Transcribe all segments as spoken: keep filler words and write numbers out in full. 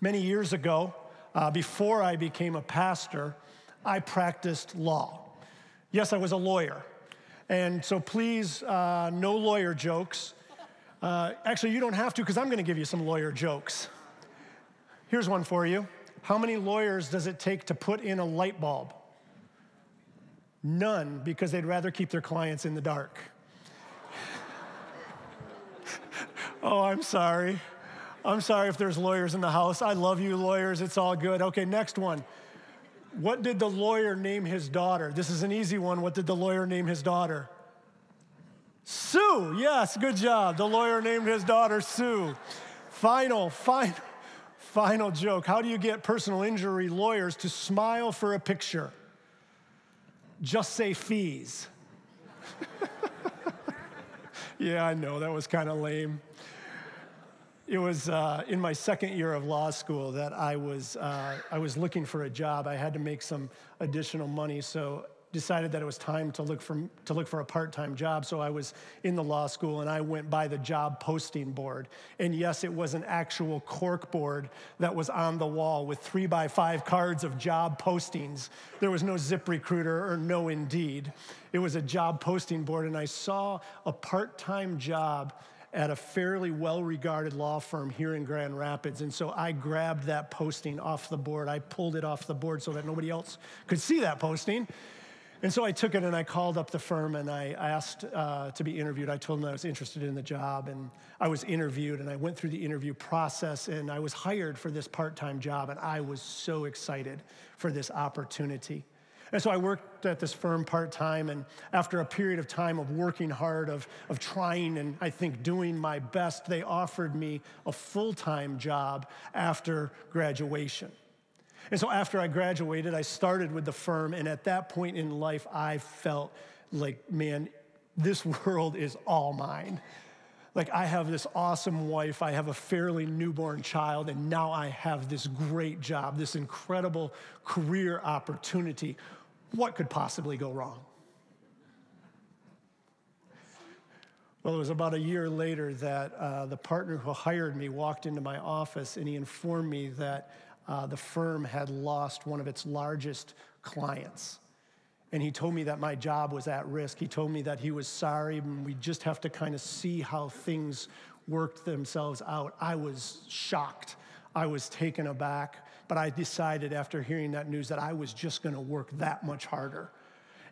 Many years ago, uh, before I became a pastor, I practiced law. Yes, I was a lawyer. And so please, uh, no lawyer jokes. Uh, actually, you don't have to, because I'm going to give you some lawyer jokes. Here's one for you. How many lawyers does it take to put in a light bulb? None, because they'd rather keep their clients in the dark. Oh, I'm sorry. I'm sorry if there's lawyers in the house. I love you, lawyers. It's all good. Okay, next one. What did the lawyer name his daughter? This is an easy one. What did the lawyer name his daughter? Sue. Yes, good job. The lawyer named his daughter Sue. Final, final, final joke. How do you get personal injury lawyers to smile for a picture? Just say fees. Yeah, I know. That was kind of lame. It was uh, in my second year of law school that I was uh, I was looking for a job. I had to make some additional money, so decided that it was time to look for to look for a part-time job. So I was in the law school, and I went by the job posting board. And yes, it was an actual cork board that was on the wall with three by five cards of job postings. There was no ZipRecruiter or no Indeed. It was a job posting board, and I saw a part-time job at a fairly well-regarded law firm here in Grand Rapids. And so I grabbed that posting off the board. I pulled it off the board so that nobody else could see that posting. And so I took it and I called up the firm and I asked uh, to be interviewed. I told them I was interested in the job, and I was interviewed, and I went through the interview process, and I was hired for this part-time job, and I was so excited for this opportunity. And so I worked at this firm part-time, and after a period of time of working hard, of, of trying and I think doing my best, they offered me a full-time job after graduation. And so after I graduated, I started with the firm, and at that point in life, I felt like, man, this world is all mine. Like, I have this awesome wife, I have a fairly newborn child, and now I have this great job, this incredible career opportunity. What could possibly go wrong? Well, it was about a year later that uh, the partner who hired me walked into my office, and he informed me that uh, the firm had lost one of its largest clients. And he told me that my job was at risk. He told me that he was sorry, and we just have to kind of see how things worked themselves out. I was shocked. I was taken aback. But I decided after hearing that news that I was just going to work that much harder.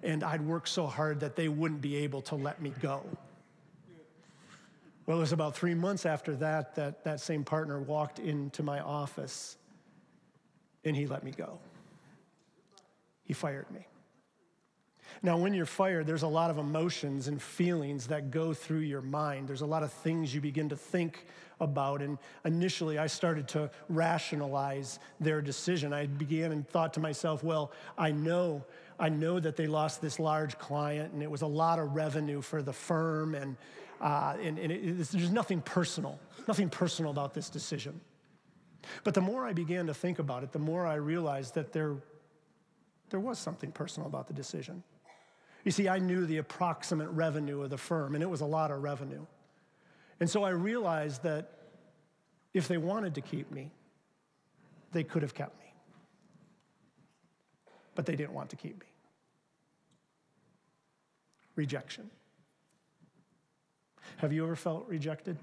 And I'd work so hard that they wouldn't be able to let me go. Well, it was about three months after that that that same partner walked into my office, and he let me go. He fired me. Now, when you're fired, there's a lot of emotions and feelings that go through your mind. There's a lot of things you begin to think about. And initially, I started to rationalize their decision. I began and thought to myself, well, I know, I know that they lost this large client, and it was a lot of revenue for the firm, and, uh, and, and it, it, there's nothing personal, nothing personal about this decision. But the more I began to think about it, the more I realized that there, there was something personal about the decision. You see, I knew the approximate revenue of the firm, and it was a lot of revenue. And so I realized that if they wanted to keep me, they could have kept me. But they didn't want to keep me. Rejection. Have you ever felt rejected?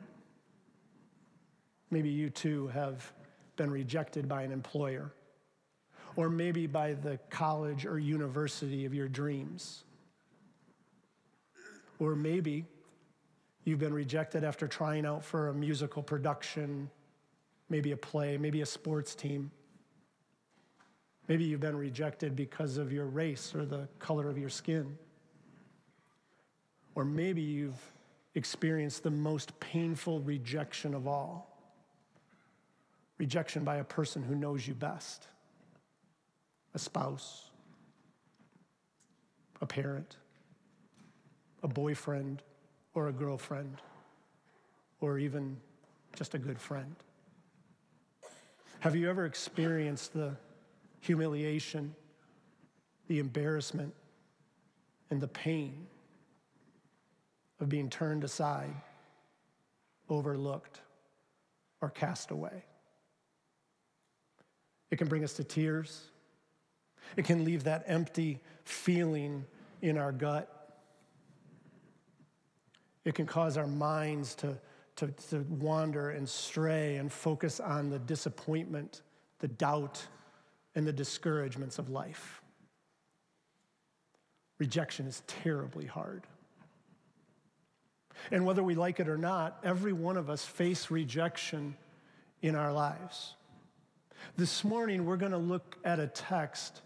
Maybe you too have been rejected by an employer, or maybe by the college or university of your dreams. Or maybe you've been rejected after trying out for a musical production, maybe a play, maybe a sports team. Maybe you've been rejected because of your race or the color of your skin. Or maybe you've experienced the most painful rejection of all. Rejection by a person who knows you best. A spouse, a parent, a boyfriend or a girlfriend, or even just a good friend. Have you ever experienced the humiliation, the embarrassment, and the pain of being turned aside, overlooked, or cast away? It can bring us to tears. It can leave that empty feeling in our gut. It can cause our minds to, to, to wander and stray and focus on the disappointment, the doubt, and the discouragements of life. Rejection is terribly hard. And whether we like it or not, every one of us face rejection in our lives. This morning, we're going to look at a text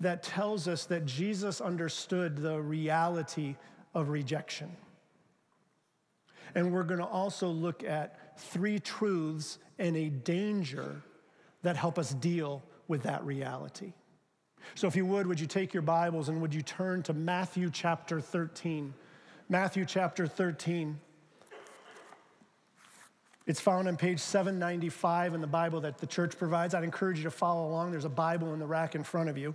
that tells us that Jesus understood the reality of rejection. And we're going to also look at three truths and a danger that help us deal with that reality. So if you would, would you take your Bibles and would you turn to Matthew chapter thirteen? Matthew chapter thirteen. It's found on page seven ninety-five in the Bible that the church provides. I'd encourage you to follow along. There's a Bible in the rack in front of you.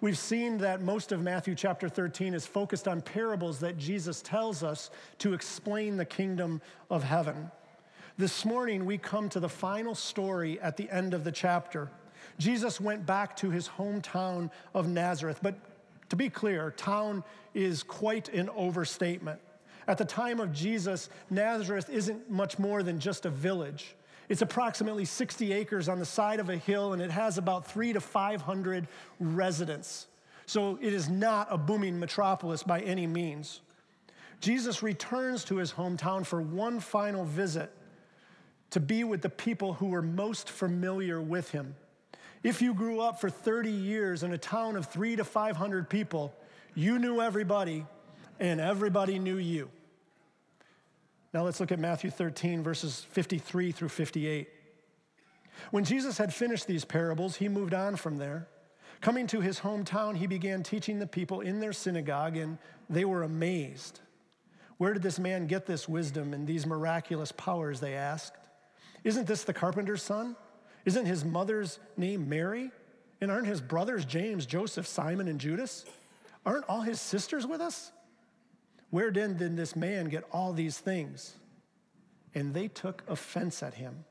We've seen that most of Matthew chapter thirteen is focused on parables that Jesus tells us to explain the kingdom of heaven. This morning, we come to the final story at the end of the chapter. Jesus went back to his hometown of Nazareth, but to be clear, town is quite an overstatement. At the time of Jesus, Nazareth isn't much more than just a village. It's approximately sixty acres on the side of a hill, and it has about three to five hundred residents. So it is not a booming metropolis by any means. Jesus returns to his hometown for one final visit to be with the people who were most familiar with him. If you grew up for thirty years in a town of three to five hundred people, you knew everybody, and everybody knew you. Now let's look at Matthew thirteen, verses fifty-three through fifty-eight. When Jesus had finished these parables, he moved on from there. Coming to his hometown, he began teaching the people in their synagogue, and they were amazed. "Where did this man get this wisdom and these miraculous powers?" they asked. "Isn't this the carpenter's son? Isn't his mother's name Mary? And aren't his brothers James, Joseph, Simon, and Judas? Aren't all his sisters with us? Where did then this man get all these things?" And they took offense at him.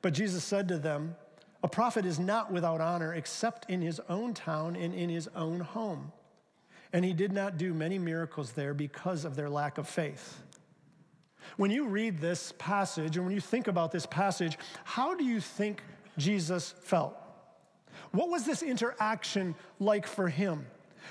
But Jesus said to them, "A prophet is not without honor except in his own town and in his own home." And he did not do many miracles there because of their lack of faith. When you read this passage and when you think about this passage, how do you think Jesus felt? What was this interaction like for him?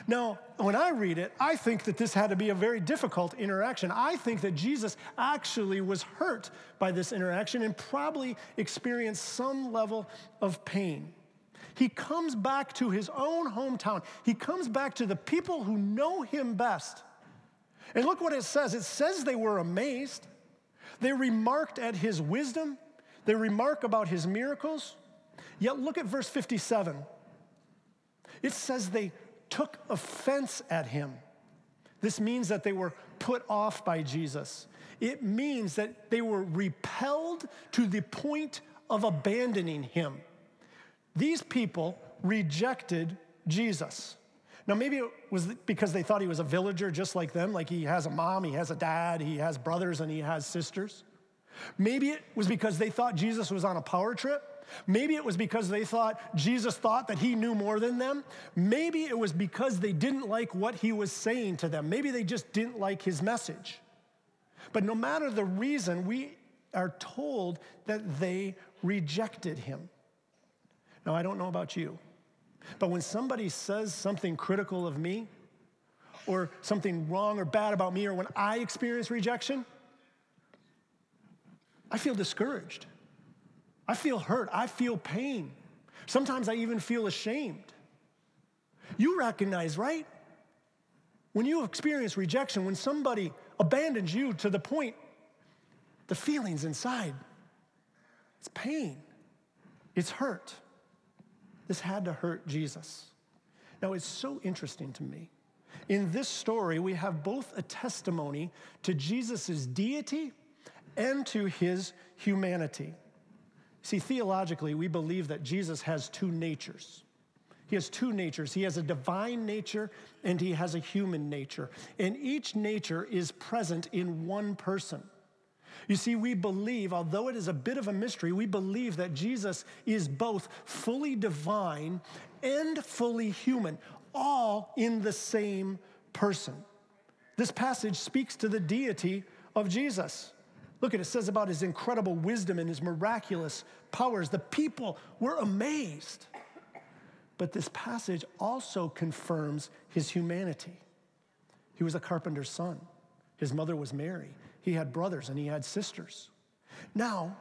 Now, when I read it, I think that this had to be a very difficult interaction. I think that Jesus actually was hurt by this interaction and probably experienced some level of pain. He comes back to his own hometown. He comes back to the people who know him best. And look what it says. It says they were amazed. They remarked at his wisdom. They remark about his miracles. Yet look at verse fifty-seven. It says they took offense at him. This means that they were put off by Jesus. It means that they were repelled to the point of abandoning him. These people rejected Jesus. Now, maybe it was because they thought he was a villager just like them, like he has a mom, he has a dad, he has brothers, and he has sisters. Maybe it was because they thought Jesus was on a power trip. Maybe it was because they thought Jesus thought that he knew more than them. Maybe it was because they didn't like what he was saying to them. Maybe they just didn't like his message. But no matter the reason, we are told that they rejected him. Now, I don't know about you, but when somebody says something critical of me or something wrong or bad about me or when I experience rejection, I feel discouraged. I feel hurt. I feel pain. Sometimes I even feel ashamed. You recognize, right? When you experience rejection, when somebody abandons you to the point, the feelings inside, it's pain. It's hurt. This had to hurt Jesus. Now, it's so interesting to me. In this story, we have both a testimony to Jesus' deity and to his humanity. See, theologically, we believe that Jesus has two natures. He has two natures. He has a divine nature, and he has a human nature. And each nature is present in one person. You see, we believe, although it is a bit of a mystery, we believe that Jesus is both fully divine and fully human, all in the same person. This passage speaks to the deity of Jesus. Look at it, it says about his incredible wisdom and his miraculous powers. The people were amazed. But this passage also confirms his humanity. He was a carpenter's son. His mother was Mary. He had brothers and he had sisters. Now,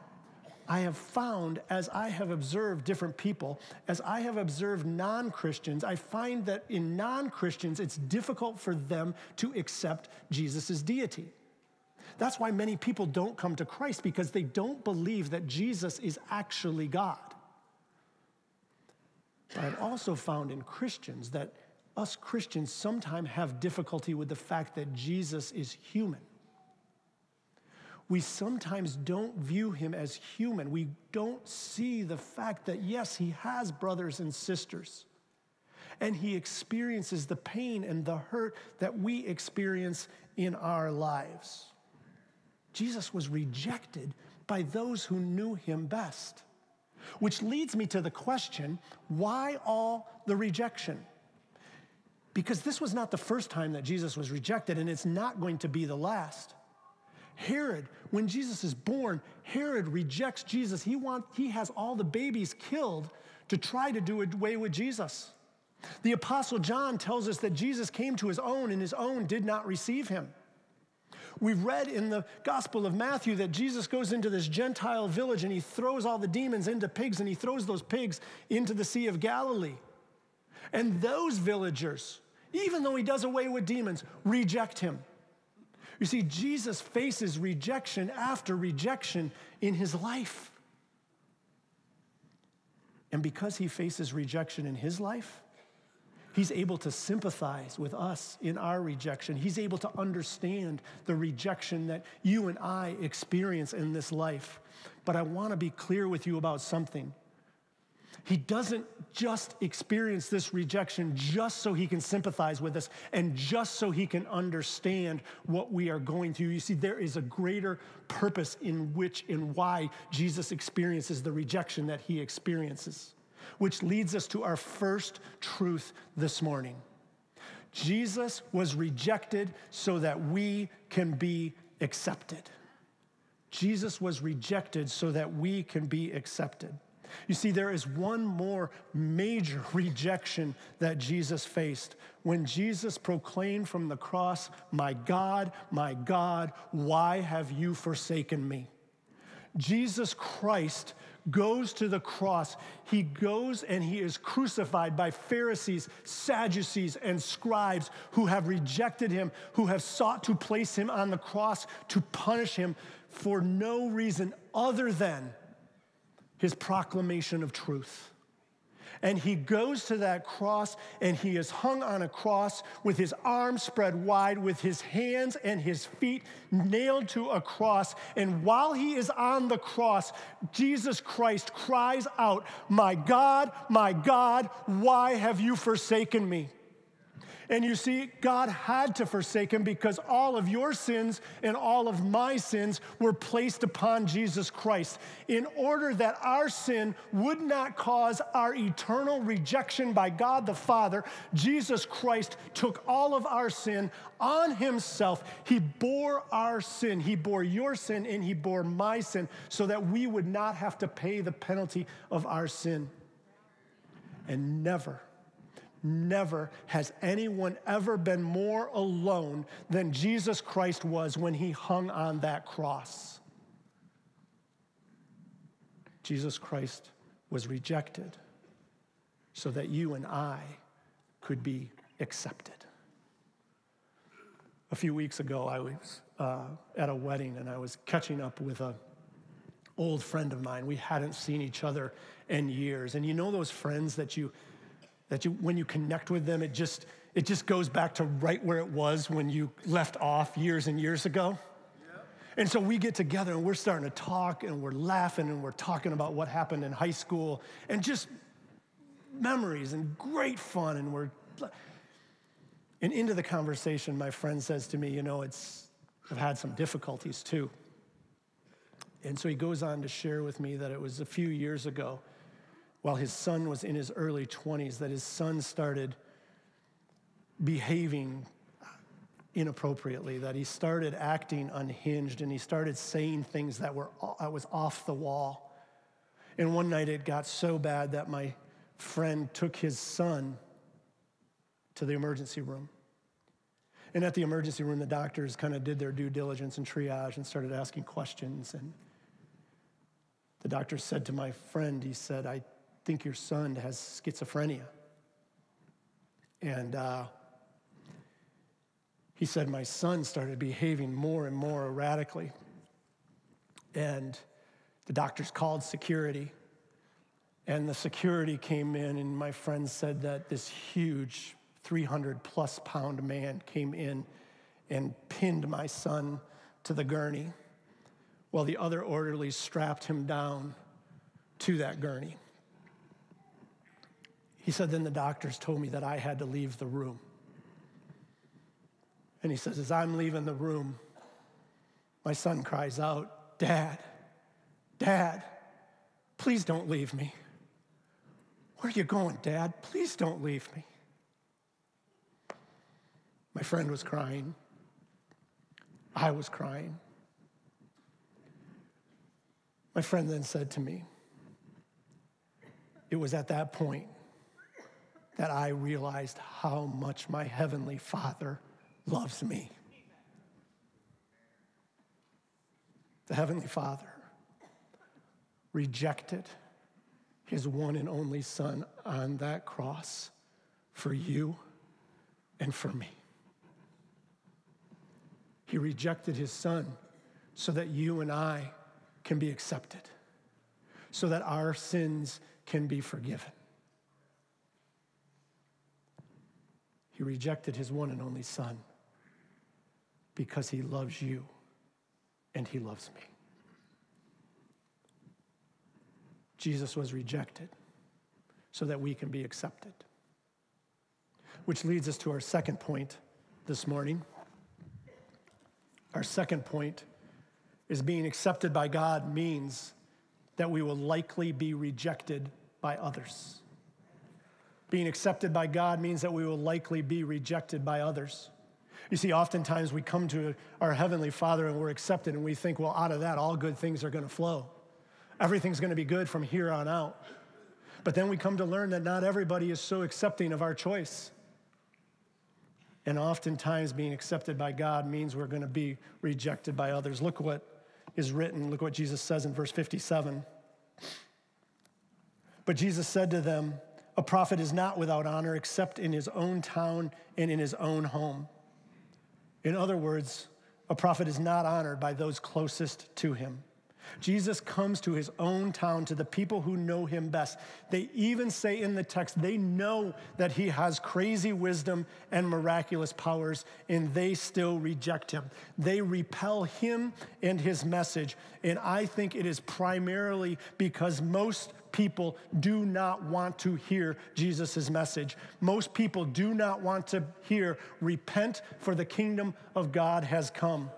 I have found, as I have observed different people, as I have observed non-Christians, I find that in non-Christians, it's difficult for them to accept Jesus' deity. That's why many people don't come to Christ, because they don't believe that Jesus is actually God. But I've also found in Christians that us Christians sometimes have difficulty with the fact that Jesus is human. We sometimes don't view him as human. We don't see the fact that, yes, he has brothers and sisters, and he experiences the pain and the hurt that we experience in our lives. Jesus was rejected by those who knew him best, which leads me to the question, why all the rejection? Because this was not the first time that Jesus was rejected, and it's not going to be the last. Herod, when Jesus is born, Herod rejects Jesus. He want, he has all the babies killed to try to do away with Jesus. The Apostle John tells us that Jesus came to his own, and his own did not receive him. We've read in the Gospel of Matthew that Jesus goes into this Gentile village and he throws all the demons into pigs, and he throws those pigs into the Sea of Galilee. And those villagers, even though he does away with demons, reject him. You see, Jesus faces rejection after rejection in his life. And because he faces rejection in his life, he's able to sympathize with us in our rejection. He's able to understand the rejection that you and I experience in this life. But I want to be clear with you about something. He doesn't just experience this rejection just so he can sympathize with us and just so he can understand what we are going through. You see, there is a greater purpose in which and why Jesus experiences the rejection that he experiences, which leads us to our first truth this morning. Jesus was rejected so that we can be accepted. Jesus was rejected so that we can be accepted. You see, there is one more major rejection that Jesus faced. When Jesus proclaimed from the cross, "My God, my God, why have you forsaken me?" Jesus Christ goes to the cross. He goes and he is crucified by Pharisees, Sadducees, and scribes who have rejected him, who have sought to place him on the cross to punish him for no reason other than his proclamation of truth. And he goes to that cross, and he is hung on a cross with his arms spread wide, with his hands and his feet nailed to a cross. And while he is on the cross, Jesus Christ cries out, "My God, my God, why have you forsaken me?" And you see, God had to forsake him because all of your sins and all of my sins were placed upon Jesus Christ in order that our sin would not cause our eternal rejection by God the Father. Jesus Christ took all of our sin on himself. He bore our sin. He bore your sin and he bore my sin so that we would not have to pay the penalty of our sin. And never, Never has anyone ever been more alone than Jesus Christ was when he hung on that cross. Jesus Christ was rejected so that you and I could be accepted. A few weeks ago, I was uh, at a wedding, and I was catching up with an old friend of mine. We hadn't seen each other in years. And you know those friends that you... that you, when you connect with them, it just, it just goes back to right where it was when you left off years and years ago. Yeah. And so we get together and we're starting to talk and we're laughing and we're talking about what happened in high school and just memories and great fun. And we're, and into the conversation, my friend says to me, you know, it's, I've had some difficulties too. And so he goes on to share with me that it was a few years ago, while his son was in his early twenties, that his son started behaving inappropriately, that he started acting unhinged, and he started saying things that were that was off the wall. And one night it got so bad that my friend took his son to the emergency room. And at the emergency room, the doctors kind of did their due diligence and triage and started asking questions. And the doctor said to my friend, he said, I think your son has schizophrenia. And uh, he said, my son started behaving more and more erratically. And the doctors called security. And the security came in, and my friend said that this huge three hundred plus pound man came in and pinned my son to the gurney while the other orderlies strapped him down to that gurney. He said, then the doctors told me that I had to leave the room. And he says, as I'm leaving the room, my son cries out, Dad, Dad, please don't leave me. Where are you going, Dad? Please don't leave me. My friend was crying. I was crying. My friend then said to me, it was at that point that I realized how much my Heavenly Father loves me. The Heavenly Father rejected his one and only Son on that cross for you and for me. He rejected his Son so that you and I can be accepted, so that our sins can be forgiven. He rejected his one and only Son because he loves you and he loves me. Jesus was rejected so that we can be accepted. Which leads us to our second point this morning. Our second point is being accepted by God means that we will likely be rejected by others. Being accepted by God means that we will likely be rejected by others. You see, oftentimes we come to our Heavenly Father and we're accepted and we think, well, out of that, all good things are going to flow. Everything's going to be good from here on out. But then we come to learn that not everybody is so accepting of our choice. And oftentimes being accepted by God means we're going to be rejected by others. Look what is written. Look what Jesus says in verse fifty-seven. But Jesus said to them, a prophet is not without honor except in his own town and in his own home. In other words, a prophet is not honored by those closest to him. Jesus comes to his own town, to the people who know him best. They even say in the text, they know that he has crazy wisdom and miraculous powers, and they still reject him. They repel him and his message, and I think it is primarily because most people do not want to hear Jesus' message. Most people do not want to hear, repent, for the kingdom of God has come.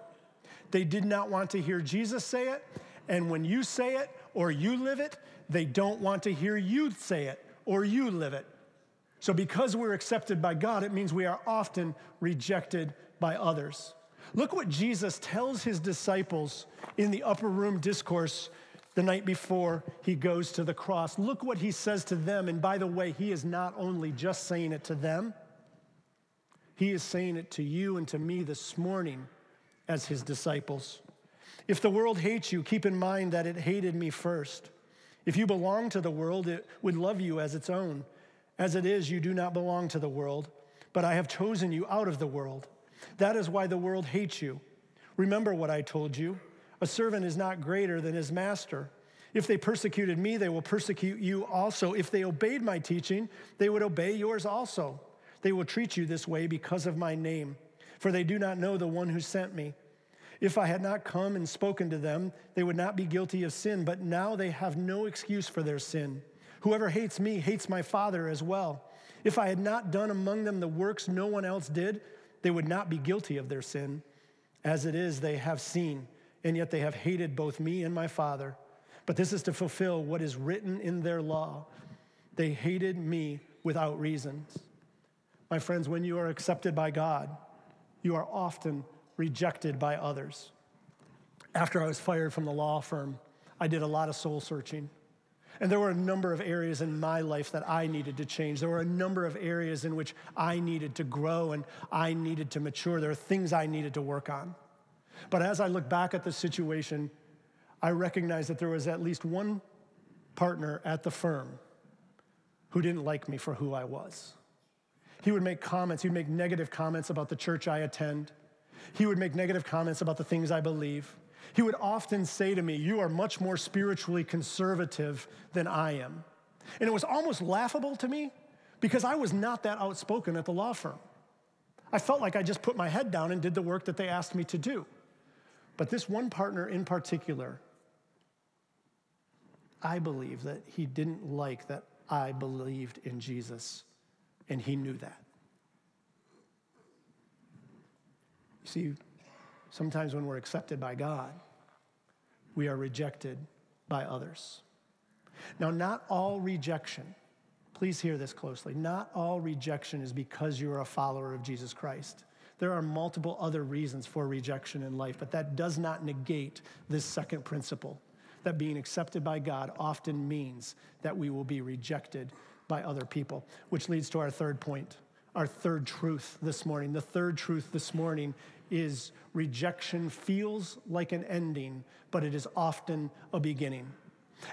They did not want to hear Jesus say it. And when you say it or you live it, they don't want to hear you say it or you live it. So because we're accepted by God, it means we are often rejected by others. Look what Jesus tells his disciples in the upper room discourse the night before he goes to the cross. Look what he says to them. And by the way, he is not only just saying it to them, he is saying it to you and to me this morning as his disciples. If the world hates you, keep in mind that it hated me first. If you belong to the world, it would love you as its own. As it is, you do not belong to the world, but I have chosen you out of the world. That is why the world hates you. Remember what I told you. A servant is not greater than his master. If they persecuted me, they will persecute you also. If they obeyed my teaching, they would obey yours also. They will treat you this way because of my name, for they do not know the one who sent me. If I had not come and spoken to them, they would not be guilty of sin, but now they have no excuse for their sin. Whoever hates me hates my Father as well. If I had not done among them the works no one else did, they would not be guilty of their sin. As it is, they have seen and yet they have hated both me and my Father. But this is to fulfill what is written in their law. They hated me without reasons. My friends, when you are accepted by God, you are often rejected by others. After I was fired from the law firm, I did a lot of soul searching. And there were a number of areas in my life that I needed to change. There were a number of areas in which I needed to grow and I needed to mature. There are things I needed to work on. But as I look back at the situation, I recognize that there was at least one partner at the firm who didn't like me for who I was. He would make comments. He'd make negative comments about the church I attend. He would make negative comments about the things I believe. He would often say to me, "You are much more spiritually conservative than I am." And it was almost laughable to me because I was not that outspoken at the law firm. I felt like I just put my head down and did the work that they asked me to do. But this one partner in particular, I believe that he didn't like that I believed in Jesus, and he knew that. You see, sometimes when we're accepted by God, we are rejected by others. Now, not all rejection, please hear this closely, not all rejection is because you're a follower of Jesus Christ. There are multiple other reasons for rejection in life, but that does not negate this second principle, that being accepted by God often means that we will be rejected by other people, which leads to our third point, our third truth this morning. The third truth this morning is rejection feels like an ending, but it is often a beginning.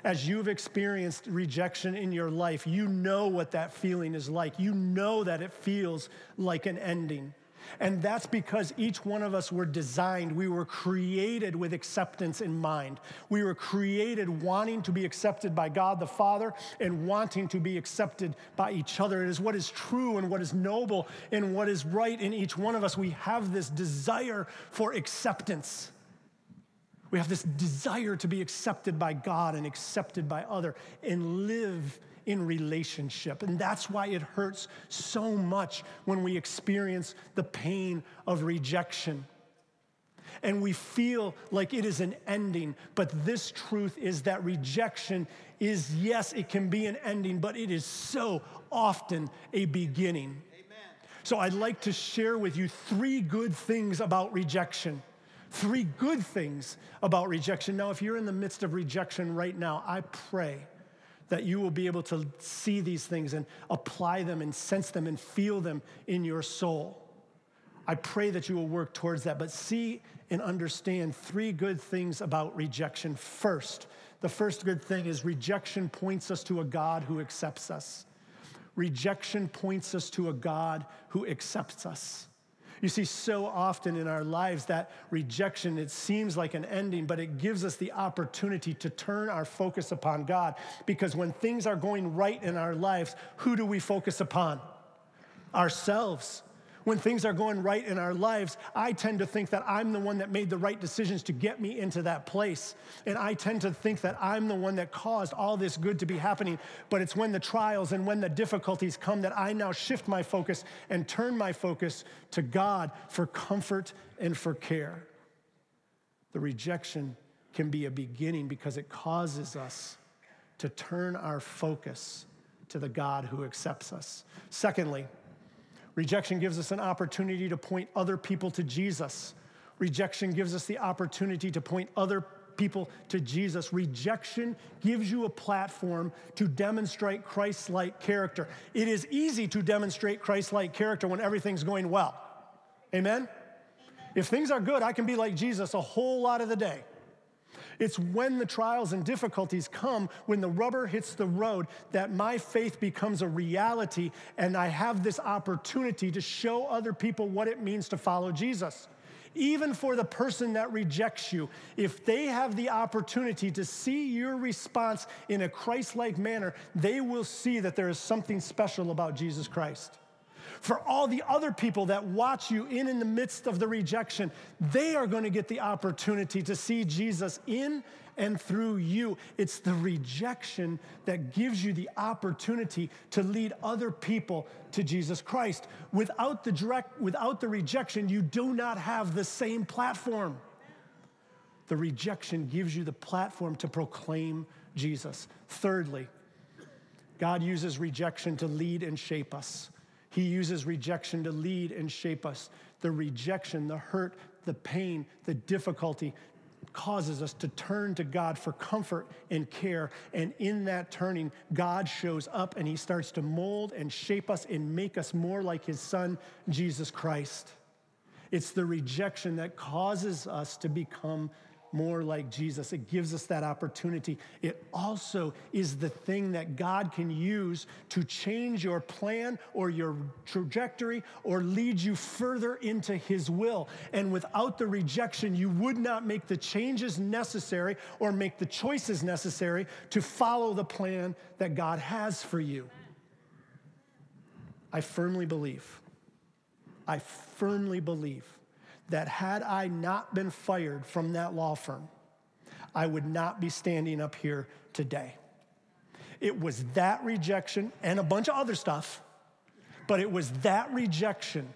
As you've experienced rejection in your life, you know what that feeling is like. You know that it feels like an ending. And that's because each one of us were designed, we were created with acceptance in mind. We were created wanting to be accepted by God the Father and wanting to be accepted by each other. It is what is true and what is noble and what is right in each one of us. We have this desire for acceptance. We have this desire to be accepted by God and accepted by other and live in relationship. And that's why it hurts so much when we experience the pain of rejection. And we feel like it is an ending, but this truth is that rejection is, yes, it can be an ending, but it is so often a beginning. Amen. So I'd like to share with you three good things about rejection. Three good things about rejection. Now, if you're in the midst of rejection right now, I pray that you will be able to see these things and apply them and sense them and feel them in your soul. I pray that you will work towards that, but see and understand three good things about rejection first. The first good thing is rejection points us to a God who accepts us. Rejection points us to a God who accepts us. You see, so often in our lives, that rejection, it seems like an ending, but it gives us the opportunity to turn our focus upon God, because when things are going right in our lives, who do we focus upon? Ourselves. When things are going right in our lives, I tend to think that I'm the one that made the right decisions to get me into that place. And I tend to think that I'm the one that caused all this good to be happening. But it's when the trials and when the difficulties come that I now shift my focus and turn my focus to God for comfort and for care. The rejection can be a beginning because it causes us to turn our focus to the God who accepts us. Secondly, rejection gives us an opportunity to point other people to Jesus. Rejection gives us the opportunity to point other people to Jesus. Rejection gives you a platform to demonstrate Christ-like character. It is easy to demonstrate Christ-like character when everything's going well. Amen? Amen? If things are good, I can be like Jesus a whole lot of the day. It's when the trials and difficulties come, when the rubber hits the road, that my faith becomes a reality, and I have this opportunity to show other people what it means to follow Jesus. Even for the person that rejects you, if they have the opportunity to see your response in a Christ-like manner, they will see that there is something special about Jesus Christ. For all the other people that watch you in in the midst of the rejection, they are going to get the opportunity to see Jesus in and through you. It's the rejection that gives you the opportunity to lead other people to Jesus Christ. Without the direct, without the rejection, you do not have the same platform. The rejection gives you the platform to proclaim Jesus. Thirdly, God uses rejection to lead and shape us. He uses rejection to lead and shape us. The rejection, the hurt, the pain, the difficulty causes us to turn to God for comfort and care. And in that turning, God shows up and he starts to mold and shape us and make us more like his son, Jesus Christ. It's the rejection that causes us to become more like Jesus. It gives us that opportunity. It also is the thing that God can use to change your plan or your trajectory or lead you further into his will. And without the rejection, you would not make the changes necessary or make the choices necessary to follow the plan that God has for you. I firmly believe, I firmly believe that had I not been fired from that law firm, I would not be standing up here today. It was that rejection and a bunch of other stuff, but it was that rejection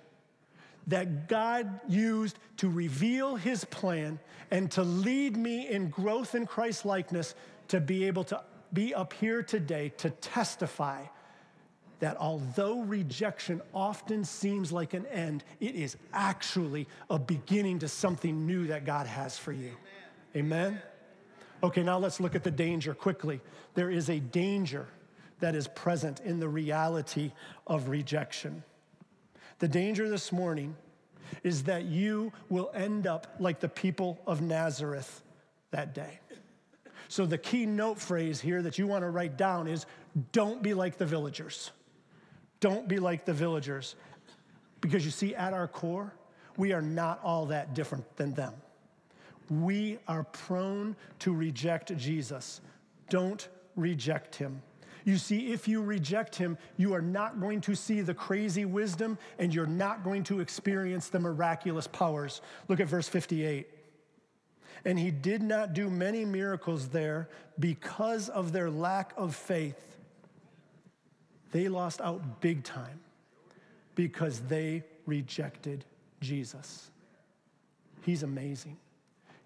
that God used to reveal his plan and to lead me in growth in Christ likeness to be able to be up here today to testify that although rejection often seems like an end, it is actually a beginning to something new that God has for you. Amen. Amen? Okay, now let's look at the danger quickly. There is a danger that is present in the reality of rejection. The danger this morning is that you will end up like the people of Nazareth that day. So the key note phrase here that you want to write down is, don't be like the villagers. Don't be like the villagers, because you see, at our core, we are not all that different than them. We are prone to reject Jesus. Don't reject him. You see, if you reject him, you are not going to see the crazy wisdom and you're not going to experience the miraculous powers. Look at verse fifty-eight. And he did not do many miracles there because of their lack of faith. They lost out big time because they rejected Jesus. He's amazing.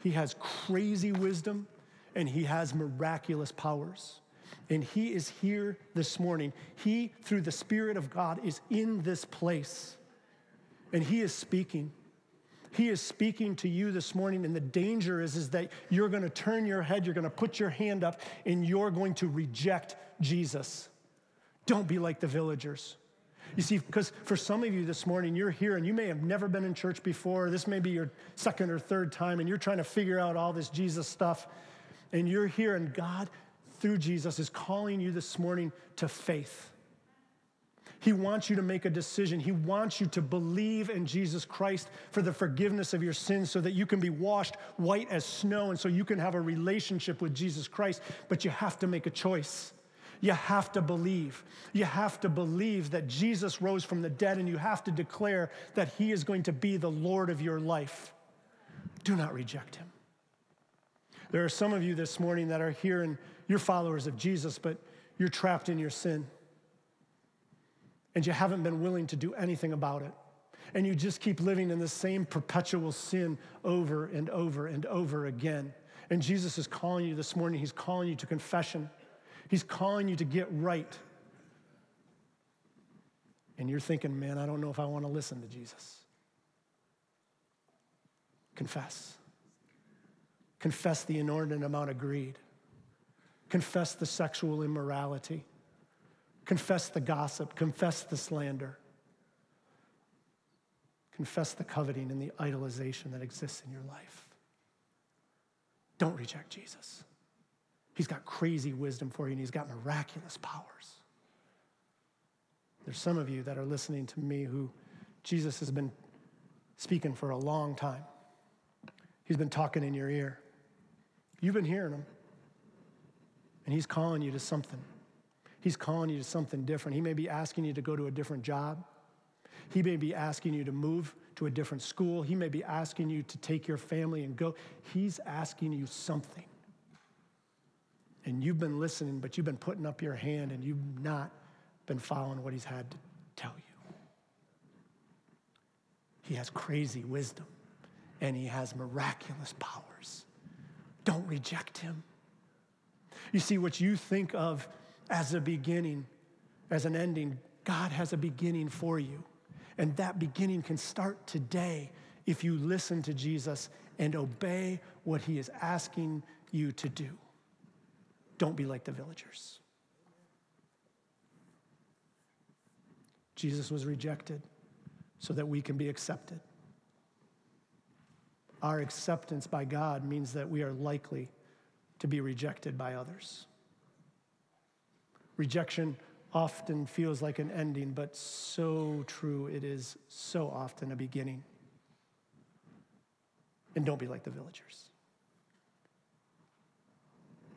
He has crazy wisdom and he has miraculous powers. And he is here this morning. He, through the Spirit of God, is in this place. And he is speaking. He is speaking to you this morning, and the danger is, is that you're going to turn your head, you're going to put your hand up, and you're going to reject Jesus. Don't be like the villagers. You see, because for some of you this morning, you're here, and you may have never been in church before. This may be your second or third time, and you're trying to figure out all this Jesus stuff, and you're here, and God, through Jesus, is calling you this morning to faith. He wants you to make a decision. He wants you to believe in Jesus Christ for the forgiveness of your sins so that you can be washed white as snow and so you can have a relationship with Jesus Christ. But you have to make a choice. You have to believe. You have to believe that Jesus rose from the dead, and you have to declare that he is going to be the Lord of your life. Do not reject him. There are some of you this morning that are here and you're followers of Jesus, but you're trapped in your sin. And you haven't been willing to do anything about it. And you just keep living in the same perpetual sin over and over and over again. And Jesus is calling you this morning. He's calling you to confession. He's calling you to get right. And you're thinking, man, I don't know if I want to listen to Jesus. Confess. Confess the inordinate amount of greed. Confess the sexual immorality. Confess the gossip, confess the slander, confess the coveting and the idolization that exists in your life. Don't reject Jesus. He's got crazy wisdom for you, and he's got miraculous powers. There's some of you that are listening to me who Jesus has been speaking for a long time. He's been talking in your ear. You've been hearing him, and he's calling you to something. He's calling you to something different. He may be asking you to go to a different job. He may be asking you to move to a different school. He may be asking you to take your family and go. He's asking you something. And you've been listening, but you've been putting up your hand and you've not been following what he's had to tell you. He has crazy wisdom and he has miraculous powers. Don't reject him. You see, what you think of as a beginning, as an ending, God has a beginning for you. And that beginning can start today if you listen to Jesus and obey what he is asking you to do. Don't be like the villagers. Jesus was rejected so that we can be accepted. Our acceptance by God means that we are likely to be rejected by others. Rejection often feels like an ending, but so true it is so often a beginning. And don't be like the villagers.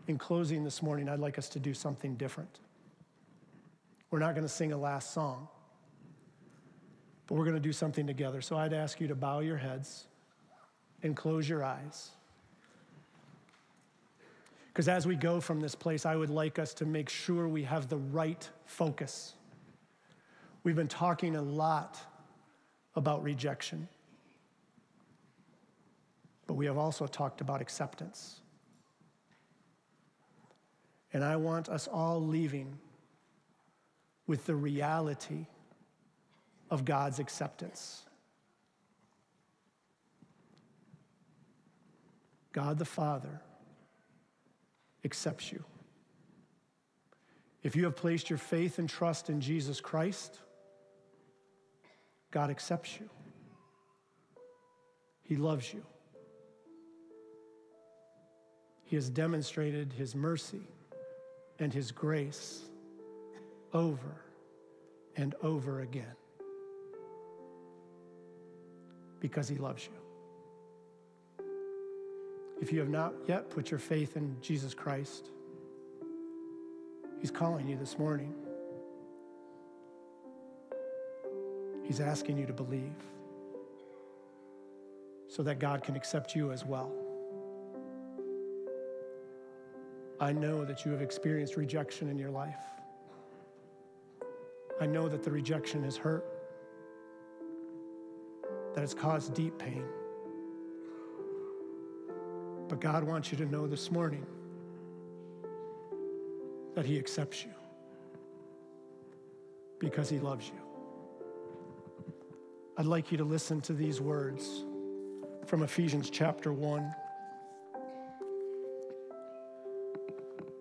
In closing this morning, I'd like us to do something different. We're not going to sing a last song, but we're going to do something together. So I'd ask you to bow your heads and close your eyes. Because as we go from this place, I would like us to make sure we have the right focus. We've been talking a lot about rejection, but we have also talked about acceptance. And I want us all leaving with the reality of God's acceptance. God the Father accepts you. If you have placed your faith and trust in Jesus Christ, God accepts you. He loves you. He has demonstrated his mercy and his grace over and over again because he loves you. If you have not yet put your faith in Jesus Christ, he's calling you this morning. He's asking you to believe so that God can accept you as well. I know that you have experienced rejection in your life. I know that the rejection has hurt, that it's caused deep pain. But God wants you to know this morning that he accepts you because he loves you. I'd like you to listen to these words from Ephesians chapter one.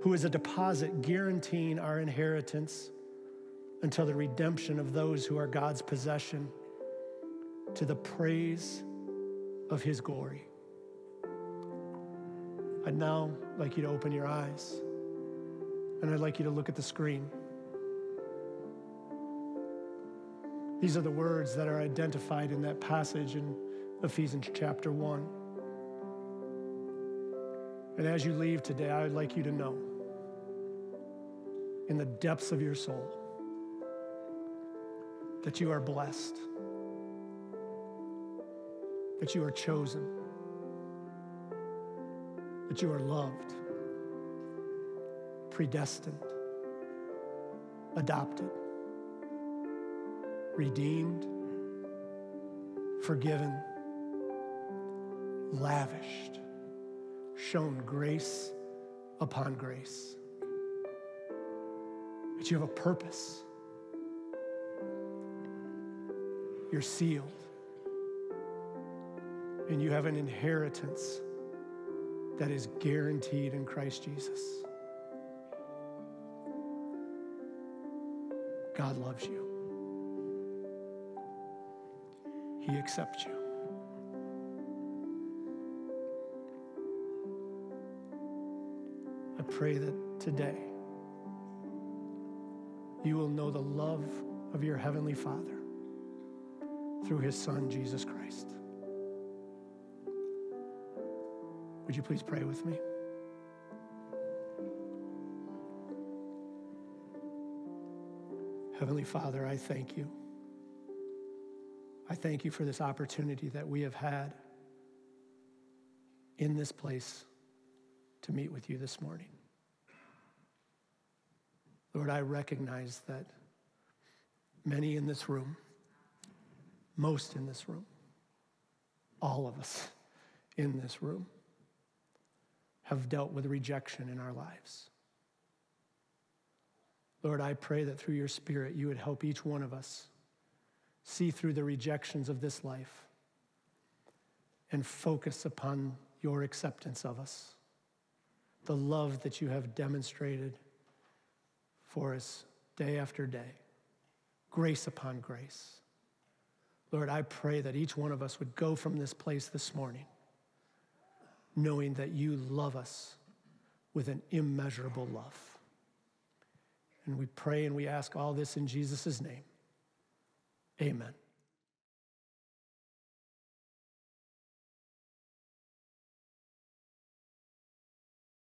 who is a deposit guaranteeing our inheritance until the redemption of those who are God's possession, to the praise of his glory. I'd now like you to open your eyes, and I'd like you to look at the screen. These are the words that are identified in that passage in Ephesians chapter one. And as you leave today, I would like you to know, in the depths of your soul, that you are blessed, that you are chosen, that you are loved, predestined, adopted, redeemed, forgiven, lavished, shown grace upon grace. But you have a purpose. You're sealed. And you have an inheritance that is guaranteed in Christ Jesus. God loves you. He accepts you. I pray that today you will know the love of your Heavenly Father through His Son, Jesus Christ. Would you please pray with me? Heavenly Father, I thank you. I thank you for this opportunity that we have had in this place to meet with you this morning. Lord, I recognize that many in this room, most in this room, all of us in this room, have dealt with rejection in our lives. Lord, I pray that through your Spirit, you would help each one of us see through the rejections of this life and focus upon your acceptance of us, the love that you have demonstrated for us day after day, grace upon grace. Lord, I pray that each one of us would go from this place this morning knowing that you love us with an immeasurable love. And we pray and we ask all this in Jesus' name. Amen.